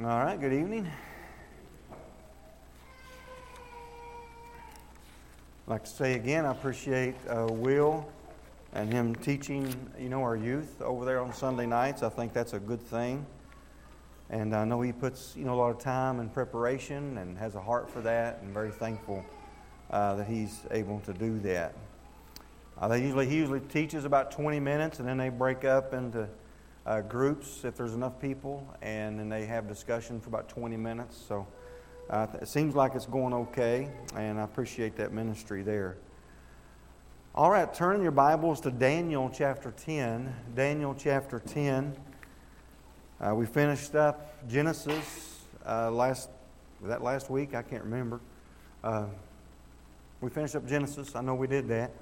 All right, good evening. I'd like to say again, I appreciate Will and him teaching, our youth over there on Sunday nights. I think that's a good thing. And I know he puts, a lot of time and preparation and has a heart for that, and very thankful that he's able to do that. He usually teaches about 20 minutes, and then they break up into groups if there's enough people, and then they have discussion for about 20 minutes. So it seems like it's going okay, and I appreciate that ministry there. All right, turn your Bibles to Daniel chapter 10. Daniel chapter 10. We finished up Genesis last week. I can't remember. We finished up Genesis. I know we did that.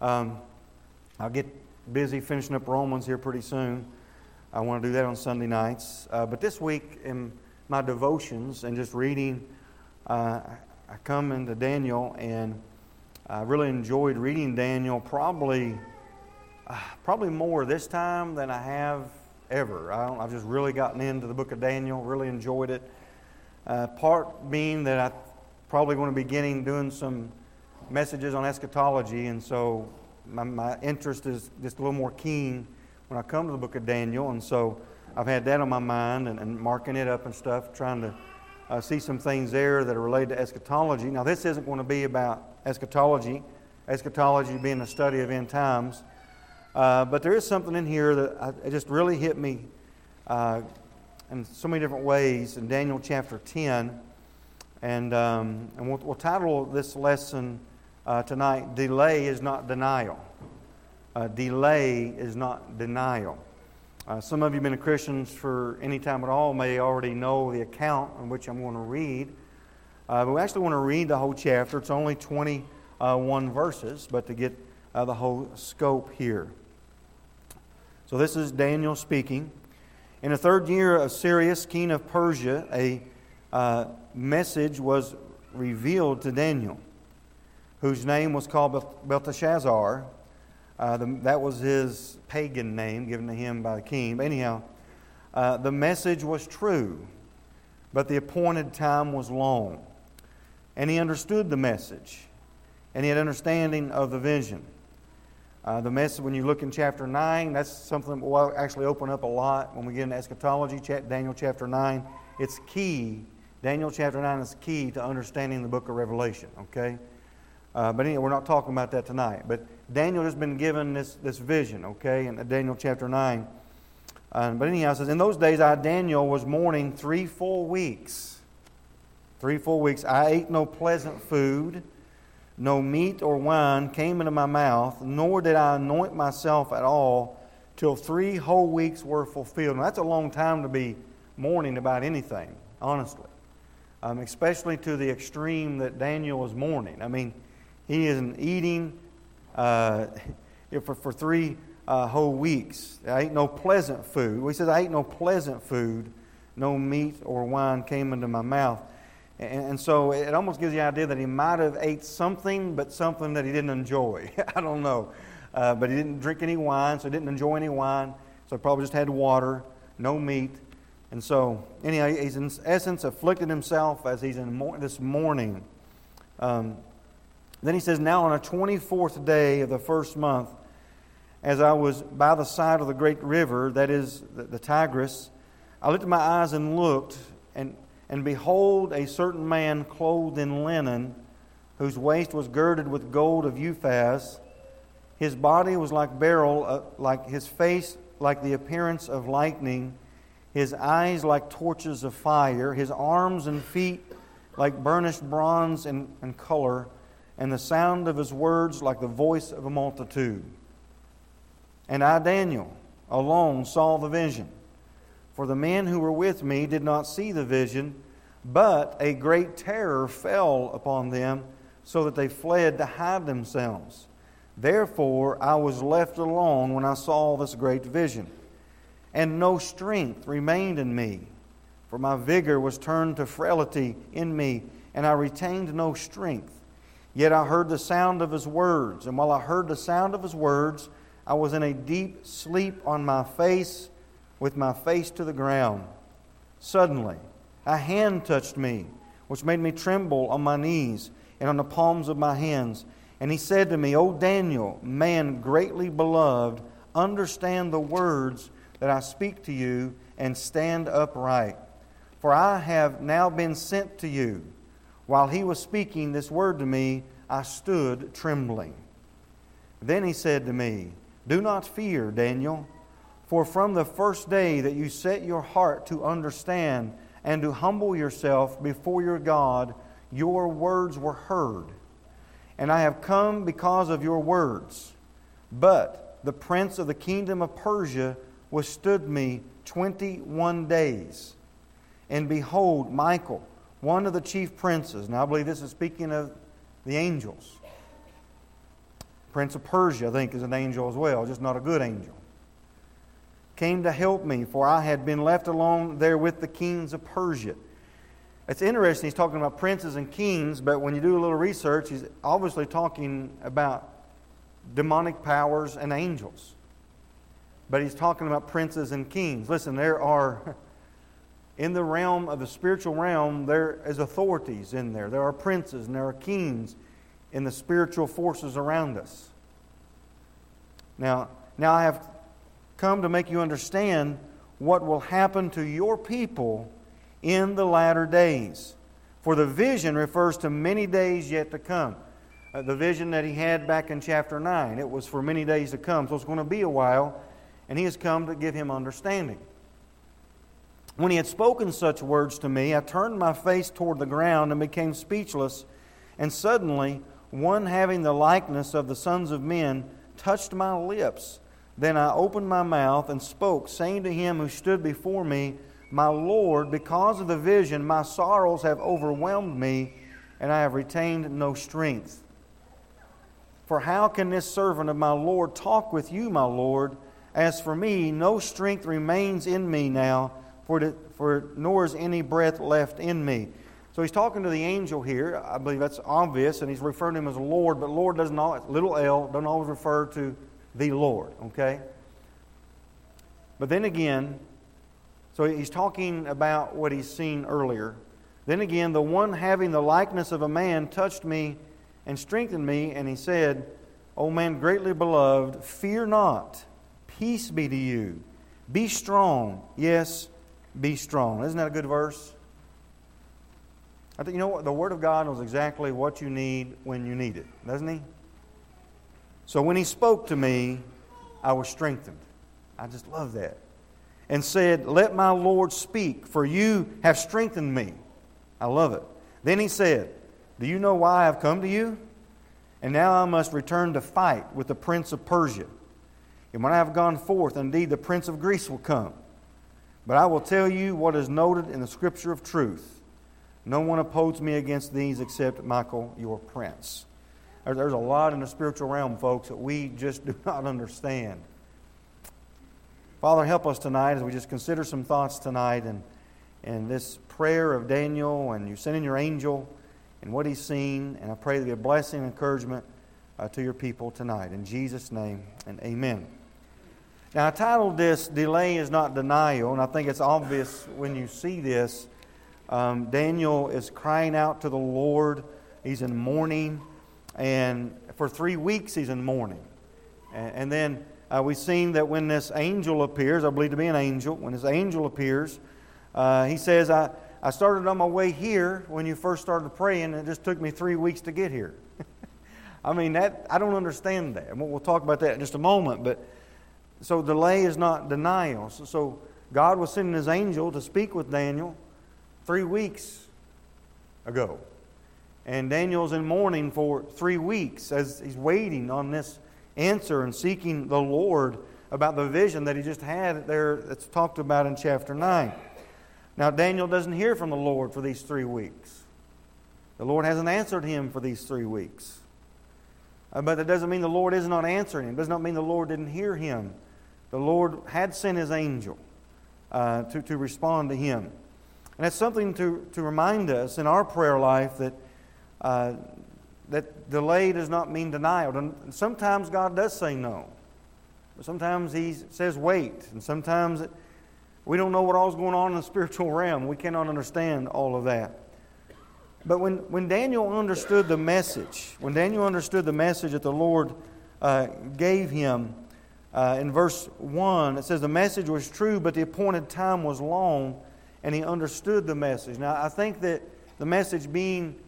I'll get busy finishing up Romans here pretty soon. I want to do that on Sunday nights. But this week in my devotions and just reading, I come into Daniel, and I really enjoyed reading Daniel probably more this time than I have ever. I've just really gotten into the book of Daniel, really enjoyed it. Part being that I probably going to be doing some messages on eschatology, and so my interest is just a little more keen when I come to the book of Daniel, and so I've had that on my mind and marking it up and stuff, trying to see some things there that are related to eschatology. Now, this isn't going to be about eschatology, being a study of end times, but there is something in here that it just really hit me in so many different ways in Daniel chapter 10, and we'll title this lesson tonight, Delay is Not Denial. Delay is not denial. Some of you have been Christians for any time at all may already know the account on which I'm going to read. But we actually want to read the whole chapter. It's only 21 verses, but to get the whole scope here. So this is Daniel speaking. In the third year of Cyrus, king of Persia, a message was revealed to Daniel, whose name was called Belteshazzar. That was his pagan name given to him by the king. But anyhow, the message was true, but the appointed time was long. And he understood the message, and he had understanding of the vision. The message, when you look in chapter 9, that's something we'll actually open up a lot when we get into eschatology. Daniel chapter 9, it's key. Daniel chapter 9 is key to understanding the book of Revelation, okay? But anyway, we're not talking about that tonight. But Daniel has been given this vision, okay, in Daniel chapter 9. But anyhow, it says, in those days I, Daniel, was mourning 3 full weeks. 3 full weeks. I ate no pleasant food, no meat or wine came into my mouth, nor did I anoint myself at all till 3 whole weeks were fulfilled. Now, that's a long time to be mourning about anything, honestly. Especially to the extreme that Daniel was mourning. I mean, he isn't eating for 3 whole weeks. I ate no pleasant food. Well, he says, I ate no pleasant food. No meat or wine came into my mouth. And so it almost gives you the idea that he might have ate something, but something that he didn't enjoy. I don't know. But he didn't drink any wine, so he didn't enjoy any wine. So he probably just had water, no meat. And so, anyhow, he's in essence afflicted himself as he's in this mourning. Then he says, now on the 24th day of the first month, as I was by the side of the great river, that is the Tigris, I lifted my eyes and looked, and behold, a certain man clothed in linen, whose waist was girded with gold of Uphaz. His body was like beryl, like his face like the appearance of lightning, his eyes like torches of fire, his arms and feet like burnished bronze in color, and the sound of his words like the voice of a multitude. And I, Daniel, alone saw the vision. For the men who were with me did not see the vision, but a great terror fell upon them, so that they fled to hide themselves. Therefore I was left alone when I saw this great vision. And no strength remained in me, for my vigor was turned to frailty in me, and I retained no strength. Yet I heard the sound of his words, and while I heard the sound of his words, I was in a deep sleep on my face, with my face to the ground. Suddenly, A hand touched me, which made me tremble on my knees and on the palms of my hands. And he said to me, O Daniel, man greatly beloved, understand the words that I speak to you and stand upright. For I have now been sent to you. While he was speaking this word to me, I stood trembling. Then he said to me, Do not fear, Daniel, for from the first day that you set your heart to understand and to humble yourself before your God, your words were heard. And I have come because of your words. But the prince of the kingdom of Persia withstood me 21 days. And behold, Michael, one of the chief princes, and I believe this is speaking of the angels. Prince of Persia, I think, is an angel as well, just not a good angel. Came to help me, for I had been left alone there with the kings of Persia. It's interesting, he's talking about princes and kings, but when you do a little research, he's obviously talking about demonic powers and angels. But he's talking about princes and kings. Listen, there are, in the realm of the spiritual realm, there is authorities in there. There are princes and there are kings in the spiritual forces around us. Now I have come to make you understand what will happen to your people in the latter days. For the vision refers to many days yet to come. The vision that he had back in chapter 9, it was for many days to come. So it's going to be a while, and he has come to give him understanding. When he had spoken such words to me, I turned my face toward the ground and became speechless. And suddenly, one having the likeness of the sons of men touched my lips. Then I opened my mouth and spoke, saying to him who stood before me, My Lord, because of the vision, my sorrows have overwhelmed me, and I have retained no strength. For how can this servant of my Lord talk with you, my Lord? As for me, no strength remains in me now, for nor is any breath left in me. So he's talking to the angel here. I believe that's obvious, and he's referring to him as Lord, but Lord doesn't always, little L, doesn't always refer to the Lord, okay? But then again, so he's talking about what he's seen earlier. Then again, the one having the likeness of a man touched me and strengthened me, and he said, O man greatly beloved, fear not, peace be to you. Be strong, yes, be strong. Isn't that a good verse? I think, you know what? The Word of God knows exactly what you need when you need it, doesn't He? So when He spoke to me, I was strengthened. I just love that. And said, Let my Lord speak, for you have strengthened me. I love it. Then He said, Do you know why I have come to you? And now I must return to fight with the prince of Persia. And when I have gone forth, indeed the prince of Greece will come. But I will tell you what is noted in the Scripture of truth. No one opposes me against these except Michael, your prince. There's a lot in the spiritual realm, folks, that we just do not understand. Father, help us tonight as we just consider some thoughts tonight and this prayer of Daniel and you sending your angel and what he's seen. And I pray to be a blessing and encouragement to your people tonight. In Jesus' name, and amen. Now, I titled this, Delay is Not Denial, and I think it's obvious when you see this. Daniel is crying out to the Lord. He's in mourning, and for 3 weeks he's in mourning. And then we've seen that when this angel appears, I believe to be an angel, when this angel appears, he says, I started on my way here when you first started praying, and it just took me 3 weeks to get here. I mean, that I don't understand that. We'll talk about that in just a moment, but so delay is not denial. So God was sending His angel to speak with Daniel 3 weeks ago. And Daniel's in mourning for 3 weeks as he's waiting on this answer and seeking the Lord about the vision that he just had there that's talked about in chapter 9. Now Daniel doesn't hear from the Lord for these 3 weeks. The Lord hasn't answered him for these 3 weeks. But that doesn't mean the Lord is not answering him. It does not mean the Lord didn't hear him. The Lord had sent His angel to respond to him. And that's something to remind us in our prayer life that delay does not mean denial. And sometimes God does say no. But sometimes He says wait. And sometimes We don't know what all is going on in the spiritual realm. We cannot understand all of that. But when Daniel understood the message, that the Lord gave him, in verse 1, it says, the message was true, but the appointed time was long, and he understood the message. Now, I think that the message being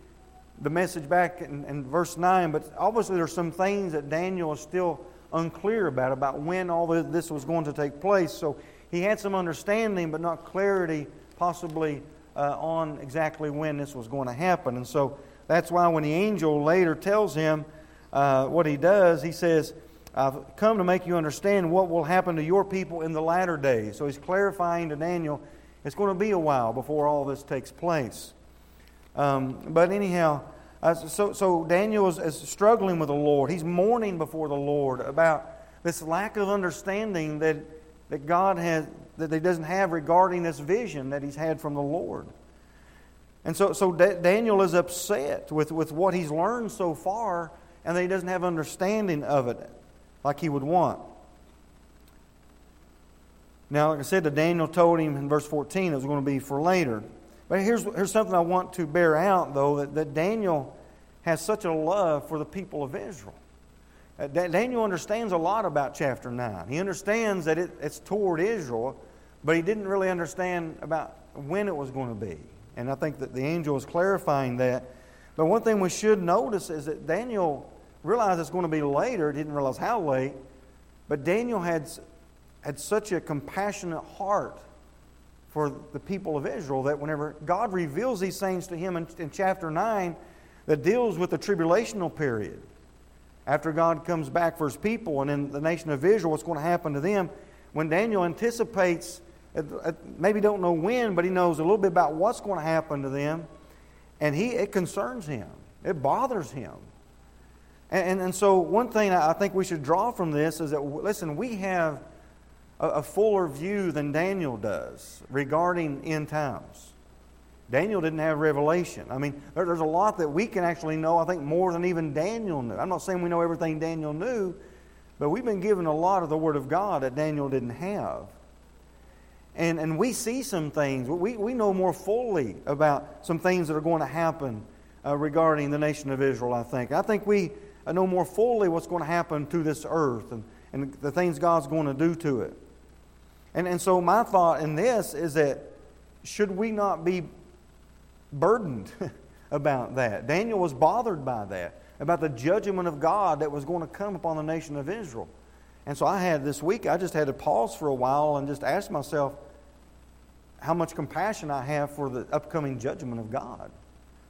the message back in verse 9, but obviously there's some things that Daniel is still unclear about when all this was going to take place. So he had some understanding, but not clarity possibly on exactly when this was going to happen. And so that's why when the angel later tells him what he does, he says, I've come to make you understand what will happen to your people in the latter days. So he's clarifying to Daniel, it's going to be a while before all this takes place. But anyhow, so Daniel is struggling with the Lord. He's mourning before the Lord about this lack of understanding that God has, that he doesn't have regarding this vision that he's had from the Lord. And so Daniel is upset with what he's learned so far, and that he doesn't have understanding of it like he would want. Now, like I said, Daniel told him in verse 14 it was going to be for later. But here's something I want to bear out, though, that Daniel has such a love for the people of Israel. Daniel understands a lot about chapter 9. He understands that it's toward Israel, but he didn't really understand about when it was going to be. And I think that the angel is clarifying that. But one thing we should notice is that Daniel realized it's going to be later. He didn't realize how late. But Daniel had such a compassionate heart for the people of Israel that whenever God reveals these things to him in chapter 9 that deals with the tribulational period, after God comes back for His people and in the nation of Israel, what's going to happen to them, when Daniel anticipates, maybe don't know when, but he knows a little bit about what's going to happen to them, and it concerns him. It bothers him. And so one thing I think we should draw from this is that, listen, we have a fuller view than Daniel does regarding end times. Daniel didn't have revelation. I mean, there's a lot that we can actually know, I think, more than even Daniel knew. I'm not saying we know everything Daniel knew, but we've been given a lot of the Word of God that Daniel didn't have. And we see some things. We know more fully about some things that are going to happen regarding the nation of Israel, I think. I think we know more fully what's going to happen to this earth and the things God's going to do to it. And so my thought in this is that should we not be burdened about that? Daniel was bothered by that, about the judgment of God that was going to come upon the nation of Israel. And so I just had to pause for a while and just ask myself how much compassion I have for the upcoming judgment of God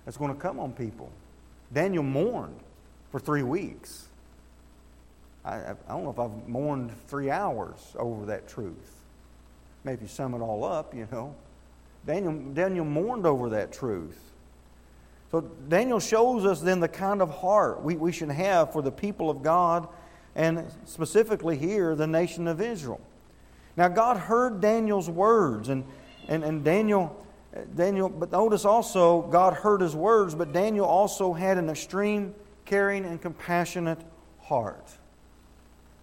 that's going to come on people. Daniel mourned for 3 weeks. I don't know if I've mourned 3 hours over that truth. Maybe if you sum it all up, you know. Daniel mourned over that truth. So Daniel shows us then the kind of heart we should have for the people of God, and specifically here, the nation of Israel. Now God heard Daniel's words, and Daniel, but notice also God heard his words, but Daniel also had an extreme, caring, and compassionate heart.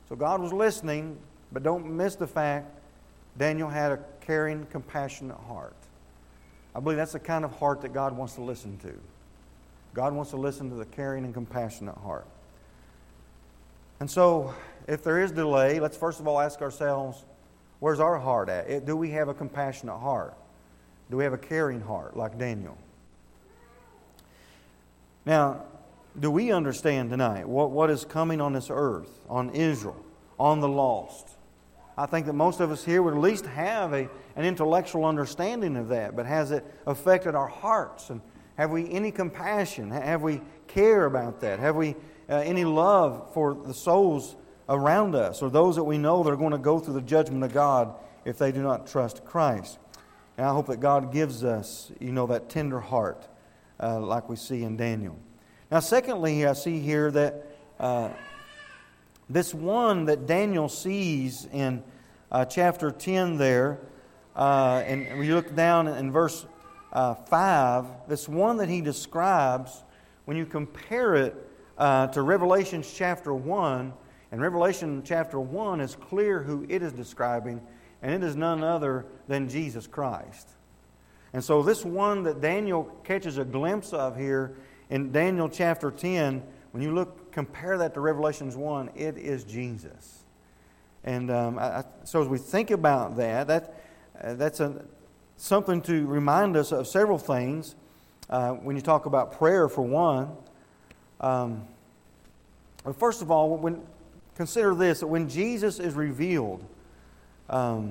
So God was listening, but don't miss the fact Daniel had a caring, compassionate heart. I believe that's the kind of heart that God wants to listen to. God wants to listen to the caring and compassionate heart. And so, if there is delay, let's first of all ask ourselves, where's our heart at? Do we have a compassionate heart? Do we have a caring heart like Daniel? Now, do we understand tonight what is coming on this earth, on Israel, on the lost? I think that most of us here would at least have an intellectual understanding of that, but has it affected our hearts? And have we any compassion? Have we care about that? Have we any love for the souls around us or those that we know that are going to go through the judgment of God if they do not trust Christ? And I hope that God gives us, that tender heart like we see in Daniel. Now, secondly, I see here that this one that Daniel sees in chapter 10 there, and we look down in verse 5, this one that he describes, when you compare it to Revelation chapter 1, and Revelation chapter 1 is clear who it is describing, and it is none other than Jesus Christ. And so this one that Daniel catches a glimpse of here in Daniel chapter 10, when you look, compare that to Revelations 1, it is Jesus. And so as we think about that's something to remind us of several things. When you talk about prayer, for one, first of all, consider this, that when Jesus is revealed to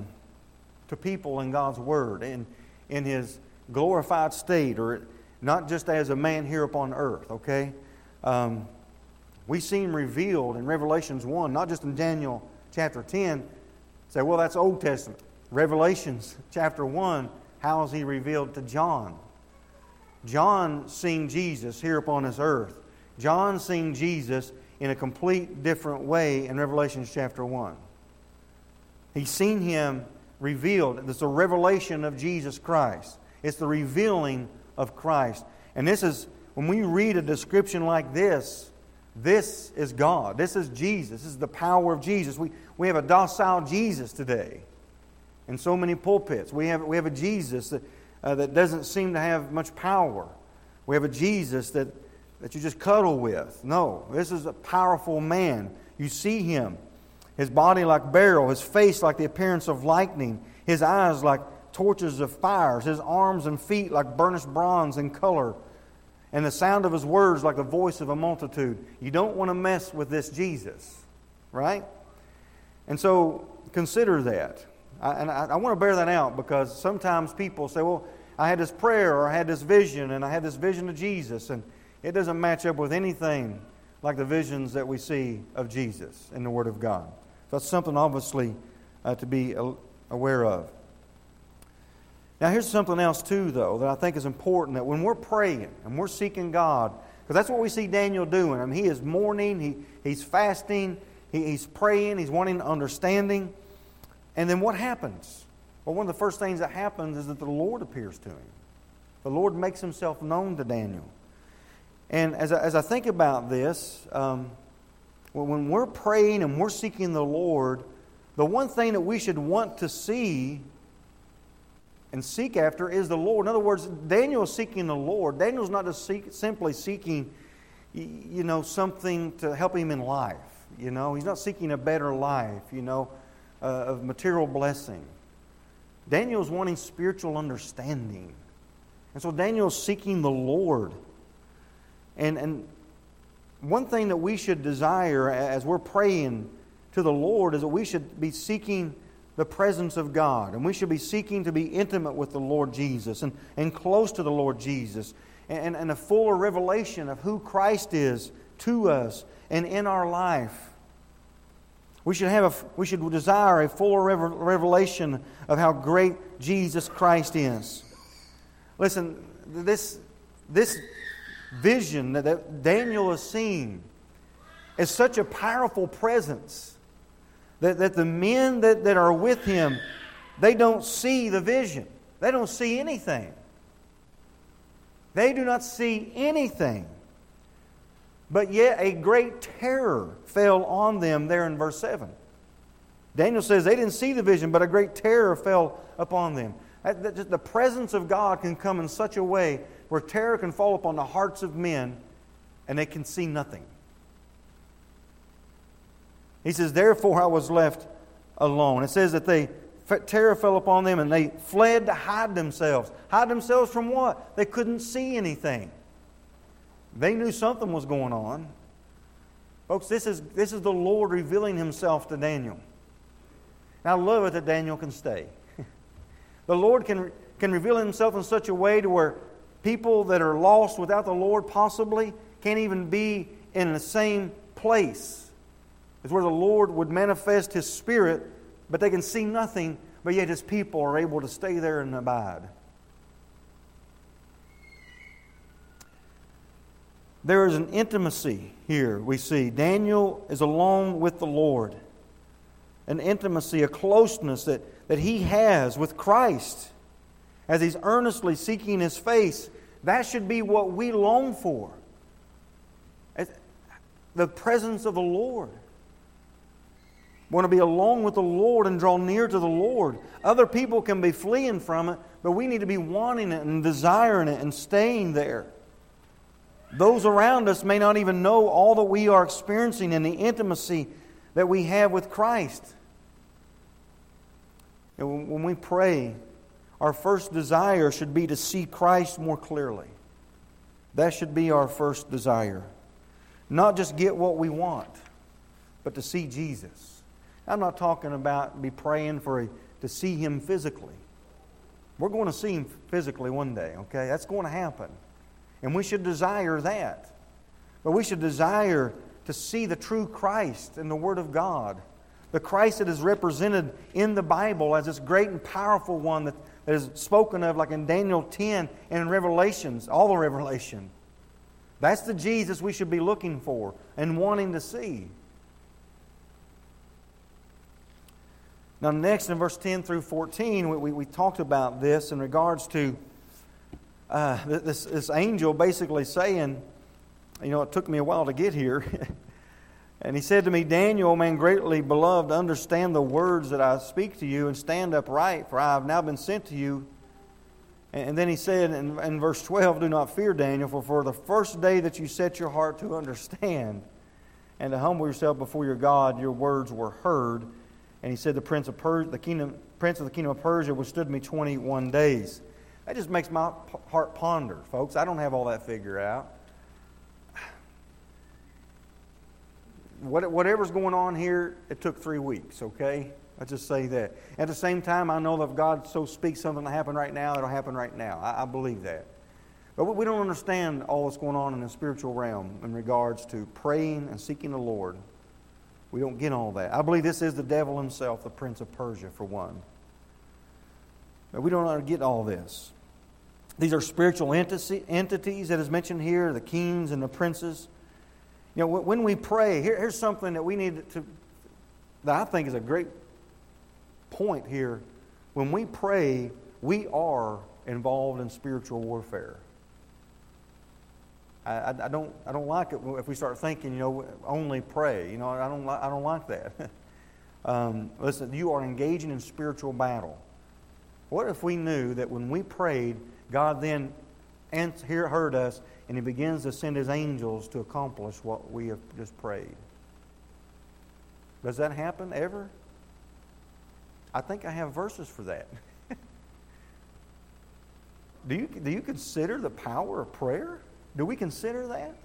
people in God's Word, and in His glorified state, or not just as a man here upon earth, okay? We see Him revealed in Revelations 1, not just in Daniel chapter 10. Say, well, that's Old Testament. Revelations chapter 1, how is He revealed to John? John seeing Jesus here upon this earth. John seeing Jesus in a complete different way in Revelation chapter 1. He's seen Him revealed. It's a revelation of Jesus Christ. It's the revealing of Christ. And this is, when we read a description like this, this is God. This is Jesus. This is the power of Jesus. We have a docile Jesus today in so many pulpits. We have a Jesus that doesn't seem to have much power. We have a Jesus that you just cuddle with. No, this is a powerful man. You see Him. His body like beryl, His face like the appearance of lightning, His eyes like torches of fires, His arms and feet like burnished bronze in color, and the sound of His words like the voice of a multitude. You don't want to mess with this Jesus, right? And so, consider that. I want to bear that out, because sometimes people say, well, I had this prayer, or I had this vision, and I had this vision of Jesus, and it doesn't match up with anything like the visions that we see of Jesus in the Word of God. So that's something, obviously, to be aware of. Now, here's something else, too, though, that I think is important, that when we're praying and we're seeking God, because that's what we see Daniel doing. I mean, he is mourning, he's fasting, he's praying, he's wanting understanding. And then what happens? Well, one of the first things that happens is that the Lord appears to him. The Lord makes Himself known to Daniel. And as I think about this, when we're praying and we're seeking the Lord, the one thing that we should want to see and seek after is the Lord. In other words, Daniel is seeking the Lord. Daniel's not just simply seeking, something to help him in life. He's not seeking a better life, of material blessing. Daniel's wanting spiritual understanding. And so Daniel's seeking the Lord. And one thing that we should desire as we're praying to the Lord is that we should be seeking the presence of God. And we should be seeking to be intimate with the Lord Jesus and close to the Lord Jesus. And a fuller revelation of who Christ is to us and in our life. We should desire a fuller revelation of how great Jesus Christ is. Listen, this vision that Daniel is seeing is such a powerful presence that the men that are with him, they don't see the vision. They don't see anything. They do not see anything. But yet a great terror fell on them there in verse 7. Daniel says they didn't see the vision, but a great terror fell upon them. The presence of God can come in such a way where terror can fall upon the hearts of men and they can see nothing. He says, therefore I was left alone. It says that terror fell upon them and they fled to hide themselves. Hide themselves from what? They couldn't see anything. They knew something was going on. Folks, this is the Lord revealing Himself to Daniel. And I love it that Daniel can stay. The Lord can reveal Himself in such a way to where people that are lost without the Lord possibly can't even be in the same place. It's where the Lord would manifest His Spirit, but they can see nothing, but yet His people are able to stay there and abide. There is an intimacy here we see. Daniel is alone with the Lord. An intimacy, a closeness that he has with Christ as he's earnestly seeking His face. That should be what we long for. The presence of the Lord. want to be alone with the Lord and draw near to the Lord. Other people can be fleeing from it, but we need to be wanting it and desiring it and staying there. Those around us may not even know all that we are experiencing and the intimacy that we have with Christ. And when we pray, our first desire should be to see Christ more clearly. That should be our first desire. Not just get what we want, but to see Jesus. I'm not talking about be praying to see Him physically. We're going to see Him physically one day, okay? That's going to happen. And we should desire that. But we should desire to see the true Christ in the Word of God. The Christ that is represented in the Bible as this great and powerful one that is spoken of like in Daniel 10 and in Revelations, all the Revelation. That's the Jesus we should be looking for and wanting to see. Now next in verse 10 through 14, we talked about this in regards to this angel basically saying, you know, it took me a while to get here. And he said to me, Daniel, man greatly beloved, understand the words that I speak to you and stand upright, for I have now been sent to you. And then he said in verse 12, do not fear, Daniel, for the first day that you set your heart to understand and to humble yourself before your God, your words were heard. And he said, Prince of the kingdom of Persia withstood me 21 days. That just makes my heart ponder, folks. I don't have all that figured out. Whatever's going on here, it took 3 weeks, okay? I'll just say that. At the same time, I know that if God so speaks something to happen right now, it'll happen right now. I believe that. But we don't understand all that's going on in the spiritual realm in regards to praying and seeking the Lord. We don't get all that. I believe this is the devil himself, the Prince of Persia, for one. But we don't get all this. These are spiritual entities that is mentioned here, the kings and the princes. You know, when we pray, here's something that we need to, that I think is a great point here. When we pray, we are involved in spiritual warfare. I don't like it if we start thinking, you know, only pray. You know, I don't like that. Listen, you are engaging in spiritual battle. What if we knew that when we prayed, God then heard us and He begins to send His angels to accomplish what we have just prayed? Does that happen ever? I think I have verses for that. Do you consider the power of prayer? Do we consider that?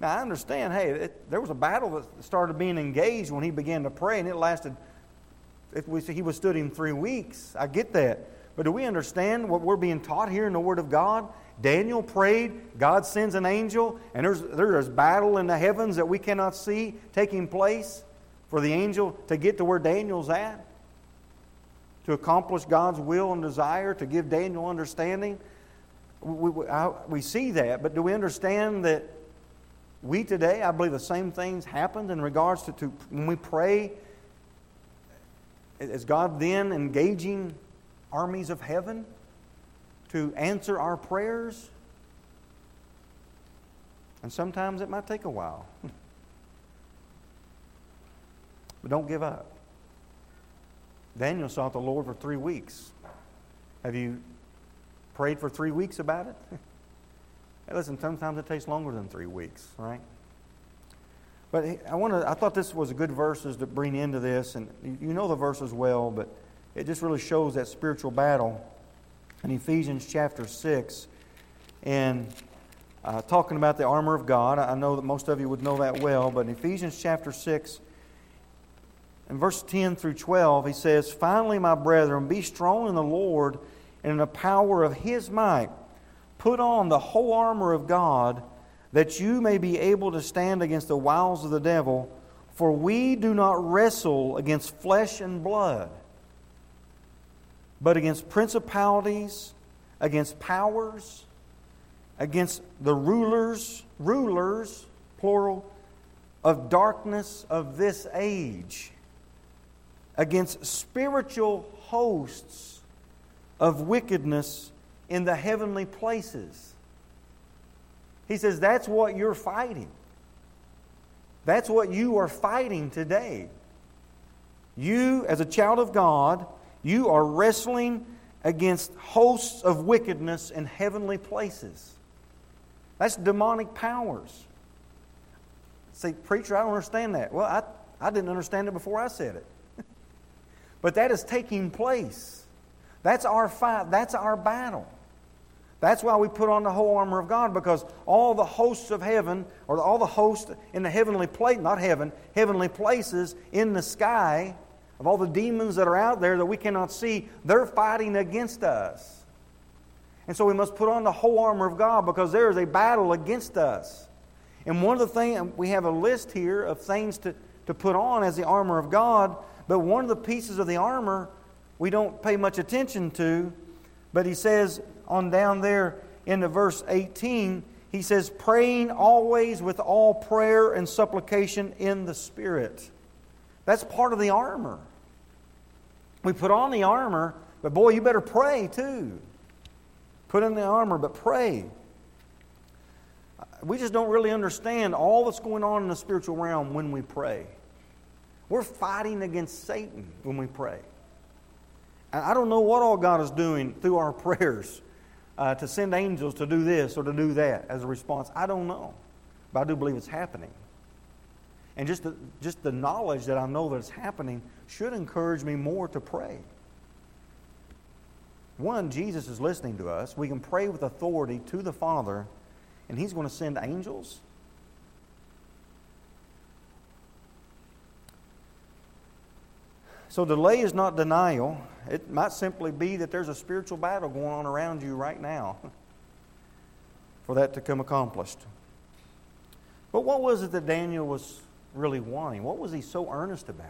Now I understand, there was a battle that started being engaged when he began to pray and it lasted, he withstood him 3 weeks. I get that. But do we understand what we're being taught here in the Word of God? Daniel prayed, God sends an angel, and there's battle in the heavens that we cannot see taking place for the angel to get to where Daniel's at, to accomplish God's will and desire, to give Daniel understanding. We see that, but do we understand that we today, I believe the same things happened in regards to when we pray, is God then engaging armies of heaven to answer our prayers? And sometimes it might take a while. But don't give up. Daniel sought the Lord for 3 weeks. Have you prayed for 3 weeks about it? Hey, listen, sometimes it takes longer than 3 weeks, right? But I thought this was a good verse to bring into this, and you know the verse as well, but it just really shows that spiritual battle in Ephesians chapter 6. And talking about the armor of God, I know that most of you would know that well, but in Ephesians chapter 6, in verse 10 through 12, he says, finally, my brethren, be strong in the Lord and in the power of His might. Put on the whole armor of God, that you may be able to stand against the wiles of the devil, for we do not wrestle against flesh and blood, but against principalities, against powers, against the rulers, plural, of darkness of this age, against spiritual hosts of wickedness in the heavenly places. He says that's what you're fighting. That's what you are fighting today. You, as a child of God, you are wrestling against hosts of wickedness in heavenly places. That's demonic powers. See, preacher, I don't understand that. Well, I didn't understand it before I said it. But that is taking place. That's our fight. That's our battle. That's why we put on the whole armor of God, because all the hosts of heaven, or all the hosts in the heavenly place, not heaven, heavenly places in the sky, of all the demons that are out there that we cannot see, they're fighting against us. And so we must put on the whole armor of God, because there is a battle against us. And one of the things, we have a list here of things to put on as the armor of God, but one of the pieces of the armor we don't pay much attention to, but he says on down there in the verse 18, he says, praying always with all prayer and supplication in the Spirit. That's part of the armor. We put on the armor, but boy, you better pray too. Put on the armor, but pray. We just don't really understand all that's going on in the spiritual realm when we pray. We're fighting against Satan when we pray. And I don't know what all God is doing through our prayers to send angels to do this or to do that as a response. I don't know, but I do believe it's happening. And just the knowledge that I know that it's happening should encourage me more to pray. One, Jesus is listening to us. We can pray with authority to the Father, and He's going to send angels. So delay is not denial. It might simply be that there's a spiritual battle going on around you right now for that to come accomplished. But what was it that Daniel was really wanting? What was he so earnest about?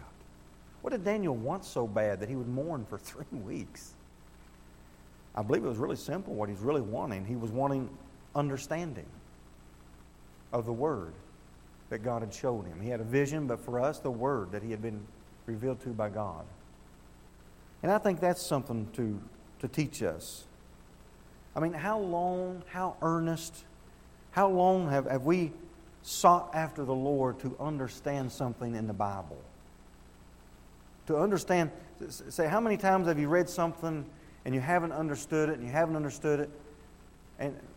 What did Daniel want so bad that he would mourn for 3 weeks? I believe it was really simple what he's really wanting. He was wanting understanding of the Word that God had showed him. He had a vision, but for us, the Word that he had been revealed to by God. And I think that's something to teach us. I mean, how long, how earnest, how long have we sought after the Lord to understand something in the Bible? To understand, say, how many times have you read something and you haven't understood it,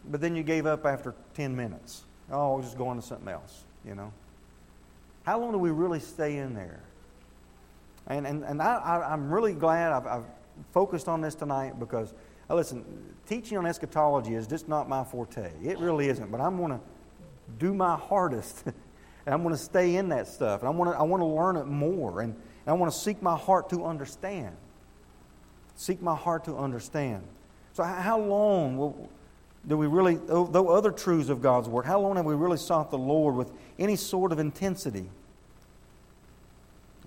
but then you gave up after 10 minutes. Oh, we'll just go on to something else, you know. How long do we really stay in there? And I'm really glad I've focused on this tonight, because, listen, teaching on eschatology is just not my forte. It really isn't, but I'm going to do my hardest, and I'm going to stay in that stuff, and I want to learn it more, and I want to seek my heart to understand. Seek my heart to understand. So how long do we really, though other truths of God's Word, how long have we really sought the Lord with any sort of intensity?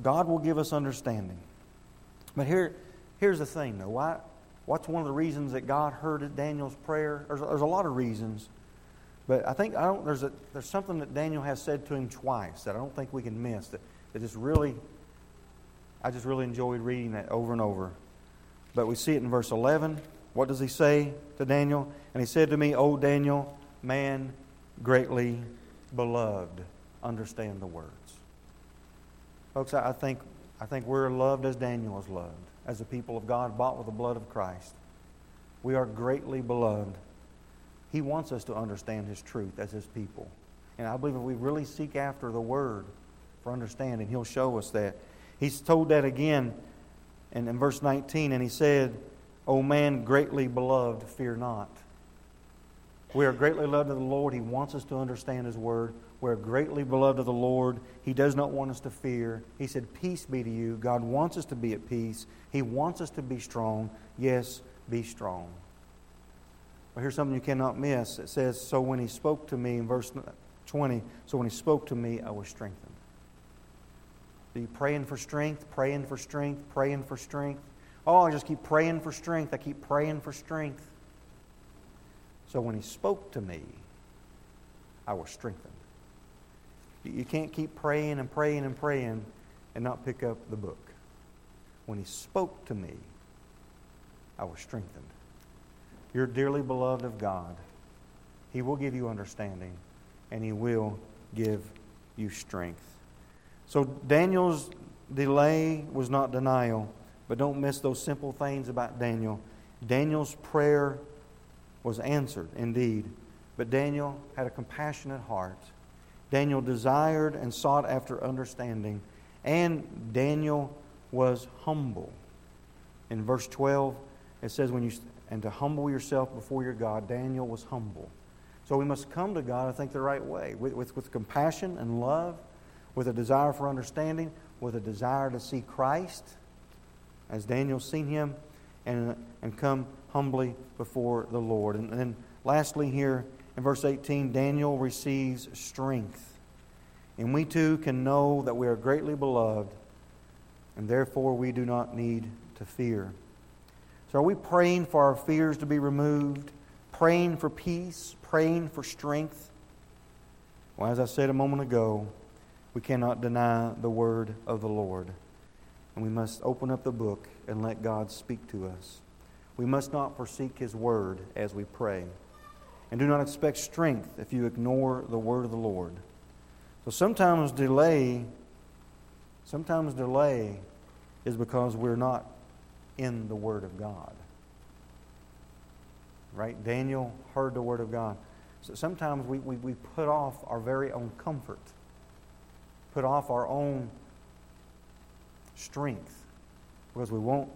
God will give us understanding. But here's the thing, though. What's one of the reasons that God heard Daniel's prayer? There's a lot of reasons, but there's something that Daniel has said to him twice that I don't think we can miss. I just really enjoyed reading that over and over. But we see it in verse 11. What does he say to Daniel? And he said to me, O Daniel, man greatly beloved, understand the words. Folks, I think we're loved as Daniel was loved, as the people of God bought with the blood of Christ. We are greatly beloved. He wants us to understand His truth as His people. And I believe if we really seek after the Word for understanding, He'll show us that. He's told that again. And in verse 19, and he said, O man greatly beloved, fear not. We are greatly loved of the Lord. He wants us to understand His Word. We are greatly beloved of the Lord. He does not want us to fear. He said, peace be to you. God wants us to be at peace. He wants us to be strong. Yes, be strong. Well, here's something you cannot miss. It says, so when He spoke to me, in verse 20, so when He spoke to me, I was strengthened. Are you praying for strength, praying for strength, praying for strength? Oh, I just keep praying for strength. I keep praying for strength. So when He spoke to me, I was strengthened. You can't keep praying and praying and praying and not pick up the book. When He spoke to me, I was strengthened. You're dearly beloved of God. He will give you understanding, and He will give you strength. So Daniel's delay was not denial. But don't miss those simple things about Daniel. Daniel's prayer was answered, indeed. But Daniel had a compassionate heart. Daniel desired and sought after understanding. And Daniel was humble. In verse 12, it says, and to humble yourself before your God, Daniel was humble. So we must come to God, I think, the right way. With compassion and love, with a desire for understanding, with a desire to see Christ, as Daniel's seen Him, and come humbly before the Lord. And then lastly here, in verse 18, Daniel receives strength. And we too can know that we are greatly beloved, and therefore we do not need to fear. So are we praying for our fears to be removed? Praying for peace? Praying for strength? Well, as I said a moment ago, we cannot deny the word of the Lord. And we must open up the book and let God speak to us. We must not forsake His word as we pray. And do not expect strength if you ignore the word of the Lord. So sometimes delay is because we're not in the word of God. Right? Daniel heard the word of God. So sometimes we put off our very own comfort, put off our own strength, because we won't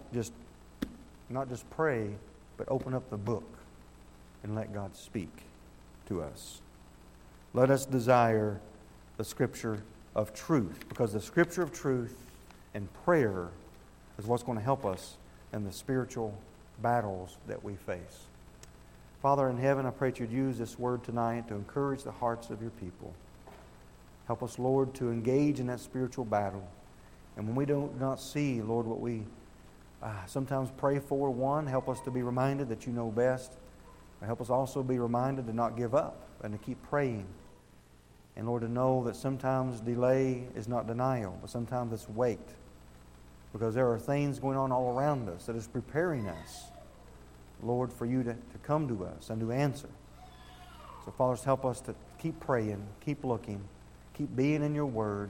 not just pray, but open up the book and let God speak to us. Let us desire the Scripture of truth, because the Scripture of truth and prayer is what's going to help us in the spiritual battles that we face. Father in heaven, I pray that You'd use this word tonight to encourage the hearts of Your people. Help us, Lord, to engage in that spiritual battle. And when we do not see, Lord, what we sometimes pray for, one, help us to be reminded that You know best. But help us also be reminded to not give up and to keep praying. And Lord, to know that sometimes delay is not denial, but sometimes it's wait. Because there are things going on all around us that is preparing us, Lord, for You to come to us and to answer. So, Father, help us to keep praying, keep looking, keep being in Your word,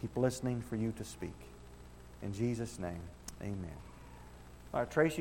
keep listening for You to speak. In Jesus' name, amen. All right, Tracy.